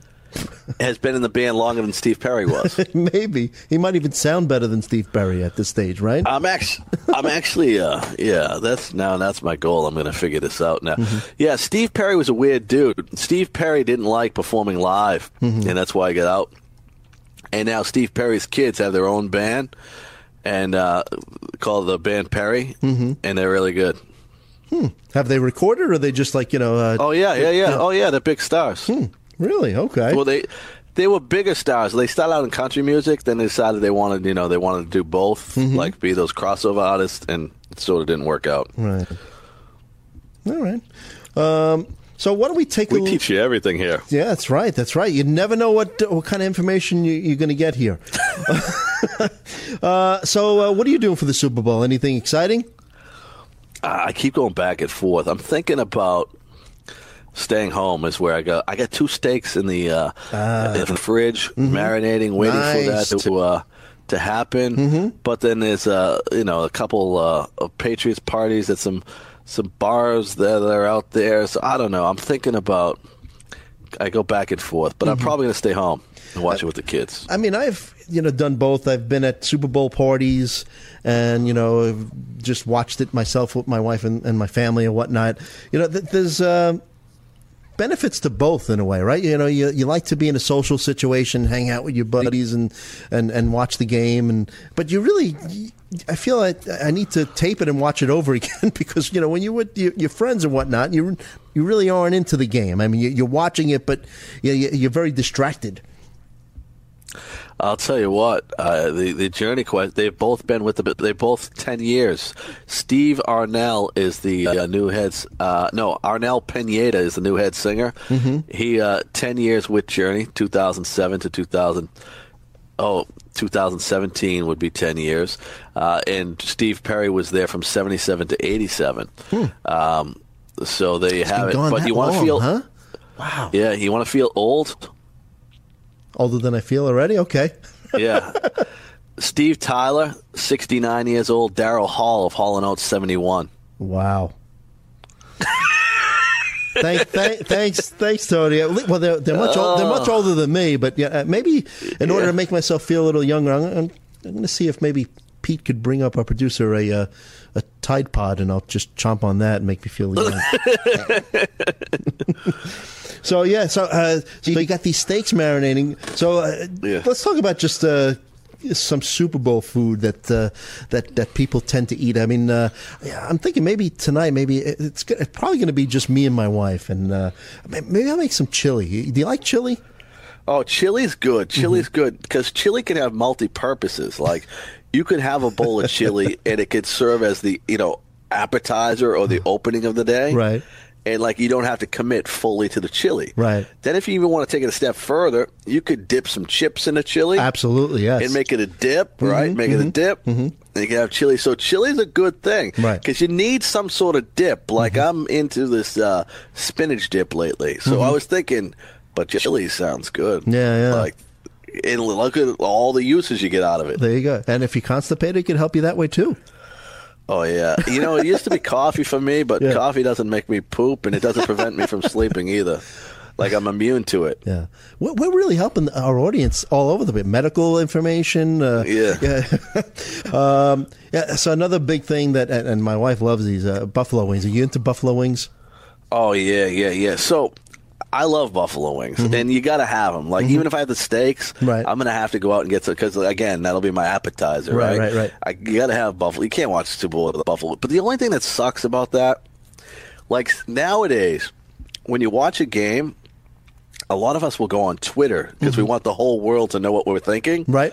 has been in the band longer than Steve Perry was. Maybe he might even sound better than Steve Perry at this stage, right? I'm actually, I'm actually, uh, yeah. That's now that's my goal. I'm going to figure this out now. Mm-hmm. Yeah, Steve Perry was a weird dude. Steve Perry didn't like performing live, mm-hmm. and that's why I got out. And now Steve Perry's kids have their own band, and uh, called the band Perry, mm-hmm. and they're really good. Hmm. Have they recorded, or are they just like, you know... Uh, oh, yeah, yeah, yeah. You know. Oh, yeah, they're big stars. Hmm. Really? Okay. Well, they they were bigger stars. They started out in country music, then they decided they wanted, you know, they wanted to do both, mm-hmm. like be those crossover artists, and it sort of didn't work out. Right. All right. Um, so why don't we take we a We teach you everything here. Yeah, that's right, that's right. You never know what, what kind of information you, you're going to get here. uh, so uh, what are you doing for the Super Bowl? Anything exciting? I keep going back and forth. I'm thinking about staying home is where I go. I got two steaks in the, uh, uh, in the fridge, mm-hmm. marinating, waiting nice. for that to uh, to happen. Mm-hmm. But then there's uh, you know a couple uh, of Patriots parties at some some bars that are out there. So I don't know. I'm thinking about. I go back and forth, but mm-hmm. I'm probably going to stay home and watch it with the kids. I mean, I've you know done both. I've been at Super Bowl parties and you know I've just watched it myself with my wife and, and my family and whatnot. You know, th- there's uh, benefits to both in a way, right? You know, you you like to be in a social situation, hang out with your buddies, and and, and watch the game, and but you really. I feel like I need to tape it and watch it over again because, you know, when you're with your, your friends and whatnot, you you really aren't into the game. I mean, you, you're watching it, but you, you're very distracted. I'll tell you what, uh, the, the Journey quest, they've both been with the, they're both ten years. Steve Arnell is the uh, new head, uh, no, Arnell Pineda is the new head singer. Mm-hmm. He, uh, ten years with Journey, two thousand seven to two thousand. Oh, two thousand seventeen would be ten years. Uh, and Steve Perry was there from seventy-seven to eighty-seven. Hmm. Um, so there you it's have it. But you want to feel. Huh? Wow. Yeah, you want to feel old? Older than I feel already? Okay. Yeah. Steve Tyler, sixty-nine years old. Daryl Hall of Hall and Oates, seventy-one. Wow. thank, thank, thanks, thanks, Tony. Well, they're, they're much oh. old, they're much older than me, but yeah, maybe in yeah. order to make myself feel a little younger, I'm, I'm, I'm going to see if maybe Pete could bring up our producer a uh, a Tide Pod, and I'll just chomp on that and make me feel young. so yeah, so uh, so you got these steaks marinating. So uh, yeah. let's talk about just. Uh, Some Super Bowl food that uh, that that people tend to eat. I mean, uh, yeah, I'm thinking maybe tonight, maybe it's, it's probably going to be just me and my wife, and uh, maybe I'll make some chili. Do you like chili? Oh, chili's good. Chili's mm-hmm. good because chili can have multi purposes. Like, you could have a bowl of chili, and it could serve as the you know appetizer or the opening of the day, right? And, like, you don't have to commit fully to the chili. Right. Then if you even want to take it a step further, you could dip some chips in the chili. Absolutely, yes. And make it a dip, mm-hmm, right? Make mm-hmm, it a dip. Mm-hmm. And you can have chili. So chili's a good thing. Right. Because you need some sort of dip. Like, mm-hmm. I'm into this uh, spinach dip lately. So mm-hmm. I was thinking, but chili sounds good. Yeah, yeah. Like, and look at all the uses you get out of it. There you go. And if you're constipated, it can help you that way, too. Oh, yeah. You know, it used to be coffee for me, but yeah. coffee doesn't make me poop, and it doesn't prevent me from sleeping either. Like, I'm immune to it. Yeah. We're, we're really helping our audience all over the place. Medical information. Uh, yeah. Yeah. um, yeah. So another big thing that, and my wife loves these, uh, buffalo wings. Are you into buffalo wings? Oh, yeah, yeah, yeah. So I love buffalo wings, mm-hmm. and you got to have them. Like, mm-hmm. even if I have the steaks, right. I'm going to have to go out and get some, because, again, that'll be my appetizer, right? Right, right, right. I, you got to have buffalo. You can't watch the Super Bowl with the buffalo. But the only thing that sucks about that, like, nowadays, when you watch a game, a lot of us will go on Twitter, because mm-hmm. we want the whole world to know what we're thinking. Right.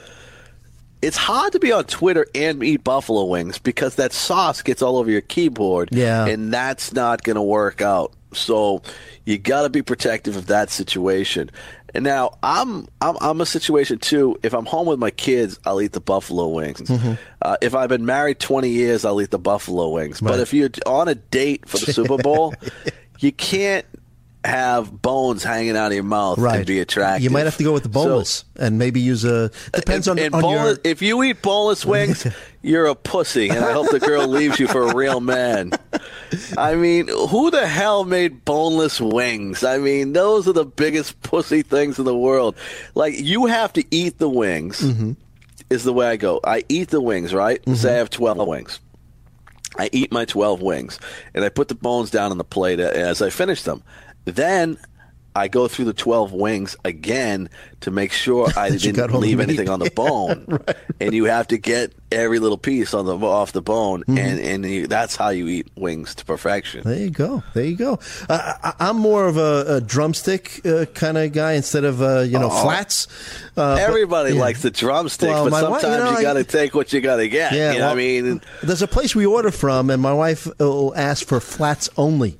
It's hard to be on Twitter and eat buffalo wings, because that sauce gets all over your keyboard, yeah. and that's not going to work out. So you got to be protective of that situation. And now I'm, I'm I'm a situation too. If I'm home with my kids, I'll eat the buffalo wings. Mm-hmm. Uh, if I've been married twenty years, I'll eat the buffalo wings. Right. But if you're on a date for the Super Bowl, you can't have bones hanging out of your mouth right. and be attractive. You might have to go with the boneless so, and maybe use a depends and, on, and on boneless, your. If you eat boneless wings, you're a pussy, and I hope the girl leaves you for a real man. I mean, who the hell made boneless wings? I mean, those are the biggest pussy things in the world. Like, you have to eat the wings. Mm-hmm. Is the way I go. I eat the wings, right? Mm-hmm. Say I have twelve wings. I eat my twelve wings, and I put the bones down on the plate as I finish them. Then I go through the twelve wings again to make sure I didn't leave anything on the bone. Yeah, right. And you have to get every little piece on the off the bone, mm-hmm. and, and you, that's how you eat wings to perfection. There you go. There you go. Uh, I, I'm more of a, a drumstick uh, kind of guy instead of, uh, you know, oh, flats. Uh, everybody but, yeah. likes the drumstick, well, but sometimes wife, you, know, you got to take what you got to get. Yeah, you know well, what I mean? There's a place we order from, and my wife will ask for flats only.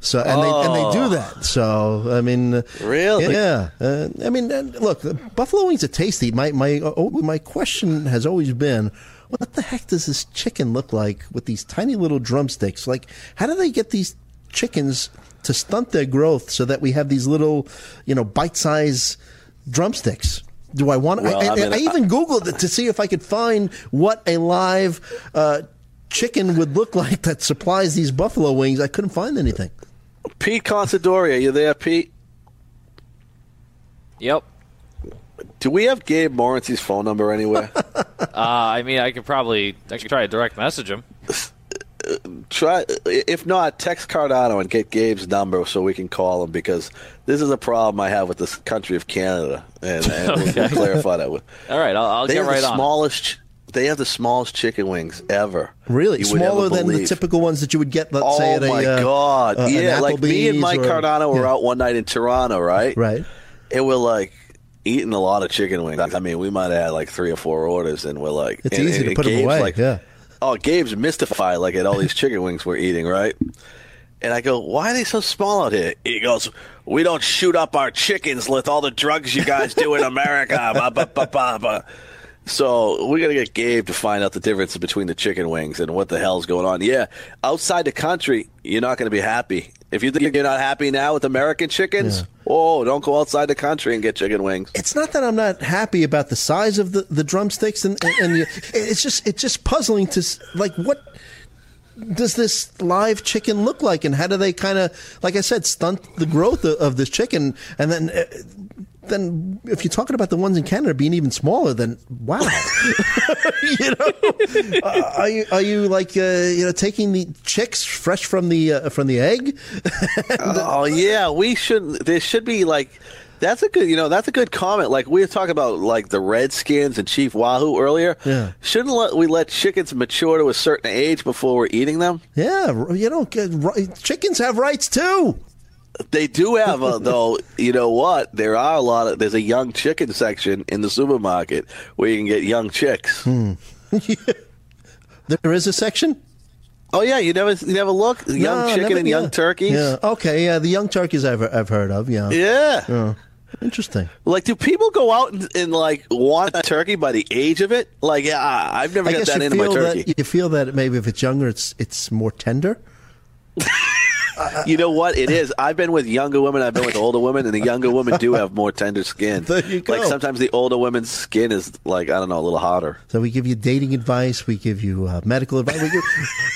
So and, oh. they, and they do that. So, I mean. Uh, really? Yeah. Uh, I mean, uh, look, buffalo wings are tasty. My, my, uh, my question has always been, what the heck does this chicken look like with these tiny little drumsticks? Like, how do they get these chickens to stunt their growth so that we have these little, you know, bite-sized drumsticks? Do I want? Well, I, I, mean, I even Googled it to see if I could find what a live uh, chicken would look like that supplies these buffalo wings. I couldn't find anything. Pete Considori, are you there, Pete? Yep. Do we have Gabe Morency's phone number anywhere? uh, I mean, I could probably I could try to direct message him. Try if not, text Cardano and get Gabe's number so we can call him, because this is a problem I have with this country of Canada, and, and okay. we can clarify that. With all right, I'll, I'll get right the on. Smallest, they have the smallest chicken wings ever. Really, smaller than believe. the typical ones that you would get. Let's oh say at my a, god, uh, yeah, like me and Mike or, Cardano were yeah. out one night in Toronto, right? Right, and we're like. Eating a lot of chicken wings. I mean, we might have had like three or four orders, and we're like, it's and, easy to put Gabe's them away. Like, yeah. Oh, Gabe's mystified, like at all these chicken wings we're eating, right? And I go, why are they so small out here? He goes, we don't shoot up our chickens with all the drugs you guys do in America. Bah, bah, bah, bah, bah. So we're going to get Gabe to find out the difference between the chicken wings and what the hell's going on. Yeah, outside the country, you're not going to be happy. If you think you're not happy now with American chickens, yeah. oh, don't go outside the country and get chicken wings. It's not that I'm not happy about the size of the, the drumsticks, and, and, and you, it's just it's just puzzling to, like, what does this live chicken look like, and how do they kind of, like I said, stunt the growth of, of this chicken, and then... Uh, then if you're talking about the ones in Canada being even smaller, then wow. You know, uh, are you are you like uh, you know, taking the chicks fresh from the uh, from the egg? and, oh yeah, we should. There should be like. That's a good, you know, that's a good comment. Like we were talking about, like the Redskins and Chief Wahoo earlier. Yeah. Shouldn't let, we let chickens mature to a certain age before we're eating them? Yeah, you know, chickens have rights too. They do have a, though, you know what? There are a lot of, there's a young chicken section in the supermarket where you can get young chicks. Hmm. Yeah. There is a section? Oh, yeah. You never you never look? Young no, chicken never, and yeah. young turkeys? Yeah. Okay. Yeah. The young turkeys I've, I've heard of. Yeah. Yeah. Yeah. Interesting. Like, do people go out and, and like want a turkey by the age of it? Like, yeah, I've never I got that into my turkey. That, you feel that maybe if it's younger, it's it's more tender? You know what? It is. I've been with younger women. I've been with older women, and the younger women do have more tender skin. There you go. Like sometimes the older women's skin is like, I don't know, a little hotter. So we give you dating advice. We give you uh, medical advice. We give,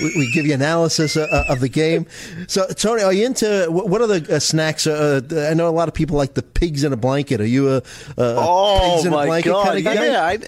we, we give you analysis uh, of the game. So Tony, are you into what are the uh, snacks? Uh, I know a lot of people like the pigs in a blanket. Are you a, a oh pigs in my a blanket God. Kind of guy? Yeah, I,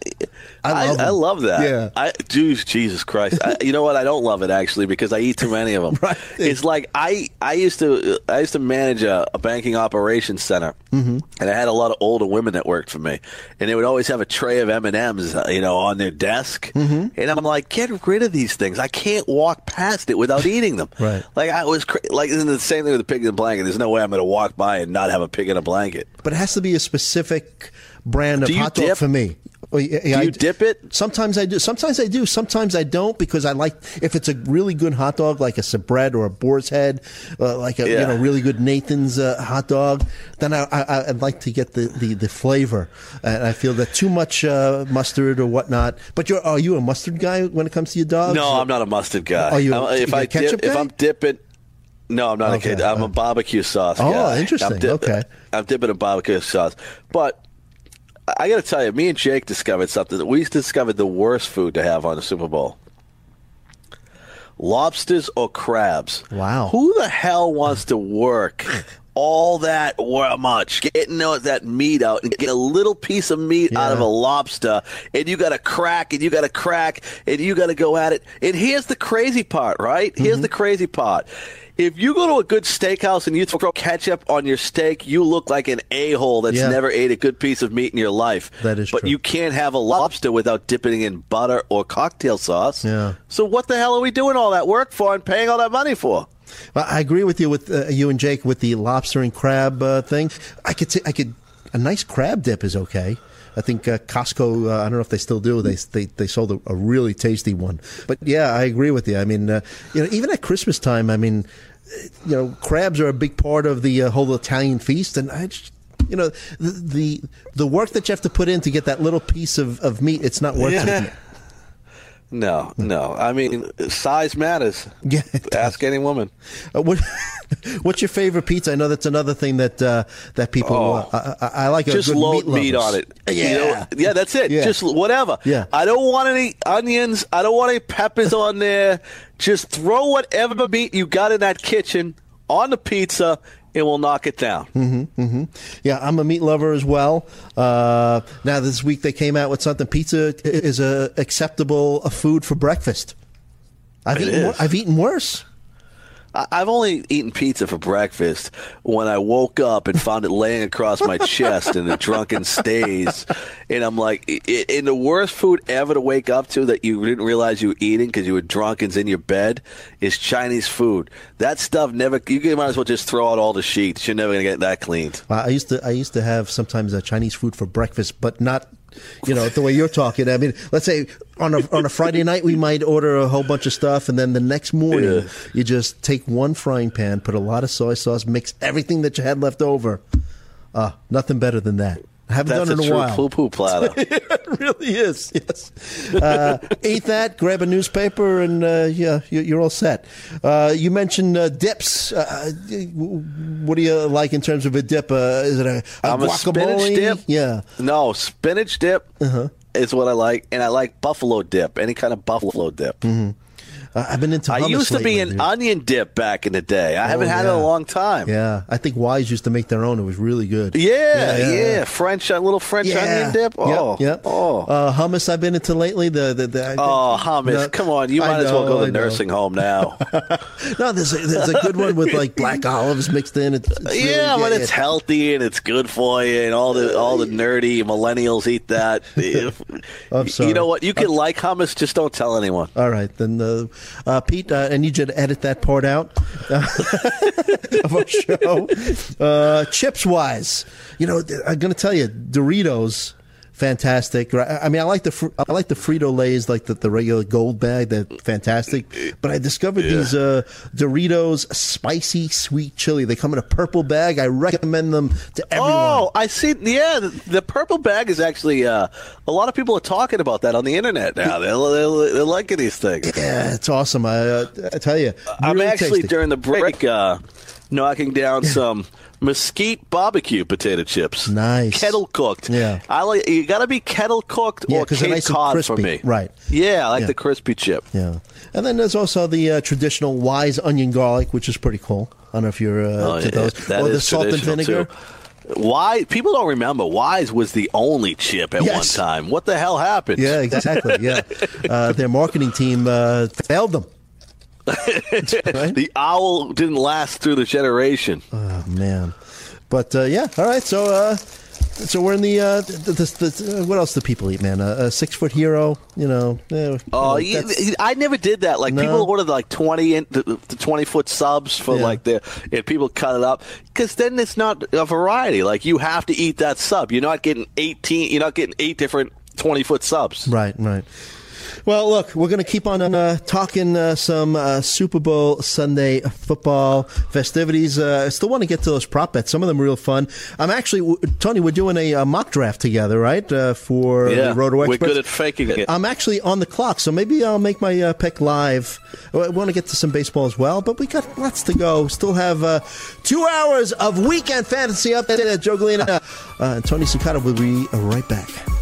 I, love I, I love that. Yeah, I, dude, Jesus Christ. I, you know what? I don't love it actually because I eat too many of them. Right. It's like I. I used to I used to manage a, a banking operations center, mm-hmm. and I had a lot of older women that worked for me, and they would always have a tray of M and M's, you know, on their desk, mm-hmm. and I'm like, get rid of these things. I can't walk past it without eating them. Right? Like I was cra- like isn't the same thing with a pig in a blanket? There's no way I'm going to walk by and not have a pig in a blanket. But it has to be a specific brand of hot dog for me. Well, yeah, do you I, dip it? Sometimes I do. Sometimes I do. Sometimes I don't because I like if it's a really good hot dog, like a Sabret or a Boar's Head, uh, like a yeah. you know really good Nathan's uh, hot dog. Then I, I I'd like to get the, the, the flavor, and I feel that too much uh, mustard or whatnot. But you're are you a mustard guy when it comes to your dogs? No, or? I'm not a mustard guy. Are you? A, if you I dip, guy? If I'm dipping. No, I'm not okay. a kid. I'm a barbecue sauce. Oh, guy. Interesting. I'm dip, okay, I'm dipping a barbecue sauce, but. I got to tell you, me and Jake discovered something. We discovered the worst food to have on the Super Bowl. Lobsters or crabs. Wow. Who the hell wants to work all that much, getting that meat out and get a little piece of meat yeah. out of a lobster, and you got to crack, and you got to crack, and you got to go at it. And here's the crazy part, right? Here's mm-hmm. the crazy part. If you go to a good steakhouse and you throw ketchup on your steak, you look like an a-hole that's yeah. never ate a good piece of meat in your life. That is but true. You can't have a lobster without dipping it in butter or cocktail sauce. Yeah. So what the hell are we doing all that work for and paying all that money for? Well, I agree with you with uh, you and Jake with the lobster and crab uh, thing. I could t- I could a nice crab dip is okay. I think uh, Costco, uh, I don't know if they still do, they they, they sold a, a really tasty one. But, yeah, I agree with you. I mean, uh, you know, even at Christmas time, I mean, you know, crabs are a big part of the uh, whole Italian feast. And, I just, you know, the, the the work that you have to put in to get that little piece of, of meat, it's not worth yeah. it. No, no. I mean, size matters. Yeah, ask any woman. Uh, what, what's your favorite pizza? I know that's another thing that uh, that people oh, want. I, I, I like a just good load meat, meat on it. Yeah, you know, yeah, that's it. Yeah. Just whatever. Yeah. I don't want any onions. I don't want any peppers on there. Just throw whatever meat you got in that kitchen on the pizza. It will knock it down. Mm-hmm, mm-hmm. Yeah, I'm a meat lover as well. Uh, now this week they came out with something. Pizza is a acceptable a food for breakfast. I've it eaten. Is. I've eaten worse. I've only eaten pizza for breakfast when I woke up and found it laying across my chest in a drunken staze. And I'm like, in the worst food ever to wake up to that you didn't realize you were eating because you were drunk and in your bed is Chinese food. That stuff never, you might as well just throw out all the sheets. You're never going to get that cleaned. Well, I used to, I used to have sometimes a Chinese food for breakfast, but not, you know, the way you're talking. I mean, let's say on a on a Friday night we might order a whole bunch of stuff, and then the next morning yeah. you just take one frying pan, put a lot of soy sauce, mix everything that you had left over. Uh, nothing better than that. I haven't That's done it in a, a while. That's a true poo-poo platter. It really is, yes. Uh, eat that, grab a newspaper, and uh, yeah, you're all set. Uh, you mentioned uh, dips. Uh, what do you like in terms of a dip? Uh, is it a, a I'm guacamole? A spinach dip? Yeah. No, spinach dip uh-huh. is what I like, and I like buffalo dip, any kind of buffalo dip. Mm-hmm. I've been into. I used to be an onion dip back in the day. I oh, haven't had yeah. it in a long time. Yeah, I think Wise used to make their own. It was really good. Yeah, yeah, yeah. yeah. French, a little French yeah. onion dip. Oh, yep, yep. oh, uh, hummus. I've been into lately. The the, the oh hummus. No, come on, you might know, as well go to the nursing home now. No, there's a, there's a good one with like black olives mixed in. It's, it's really, yeah, but yeah, it's yeah. healthy and it's good for you, and all the all the nerdy millennials eat that. I'm sorry. You know what? You can I'm... like hummus, just don't tell anyone. All right, then. Uh, Uh, Pete, uh, I need you to edit that part out uh, of our show. Uh, chips-wise, you know, I'm going to tell you, Doritos, fantastic. I mean, I like the I like the Frito-Lays, like the, the regular gold bag. They're fantastic. But I discovered yeah. these uh, Doritos spicy sweet chili. They come in a purple bag. I recommend them to everyone. Oh, I see. Yeah, the, the purple bag is actually uh, a lot of people are talking about that on the internet now. They're, they're, they're liking these things. Yeah, it's awesome. I, uh, I tell you, really I'm actually tasty. During the break uh, knocking down yeah. some mesquite barbecue potato chips. Nice. Kettle cooked. Yeah. I like you gotta be kettle cooked yeah, or Cape nice Cod for me. Right. Yeah, I like yeah. the crispy chip. Yeah. And then there's also the uh, traditional Wise onion garlic, which is pretty cool. I don't know if you're uh, oh, to yeah. those. That or the salt and vinegar. Too. Why people don't remember Wise was the only chip at yes. one time. What the hell happened? Yeah, exactly. Yeah. uh, their marketing team uh, failed them. Right? The owl didn't last through the generation. Oh man, but uh, yeah, all right. So, uh, so we're in the, uh, the, the, the what else do people eat, man? Uh, a six foot hero, you know. Eh, oh, you know, you, I never did that. Like no. people ordered like twenty in, the, the twenty foot subs for yeah. like the and people cut it up because then it's not a variety. Like you have to eat that sub. You're not getting eighteen. You're not getting eight different twenty foot subs. Right. Right. Well, look, we're going to keep on uh, talking uh, some uh, Super Bowl Sunday football festivities. Uh, I still want to get to those prop bets. Some of them are real fun. I'm actually, Tony, we're doing a, a mock draft together, right, uh, for yeah, the Road to Express. We're good at faking it. I'm actually on the clock, so maybe I'll make my uh, pick live. I want to get to some baseball as well, but we got lots to go. Still have uh, two hours of weekend fantasy up there. Joe Galina uh, and Tony Cincotta will be right back.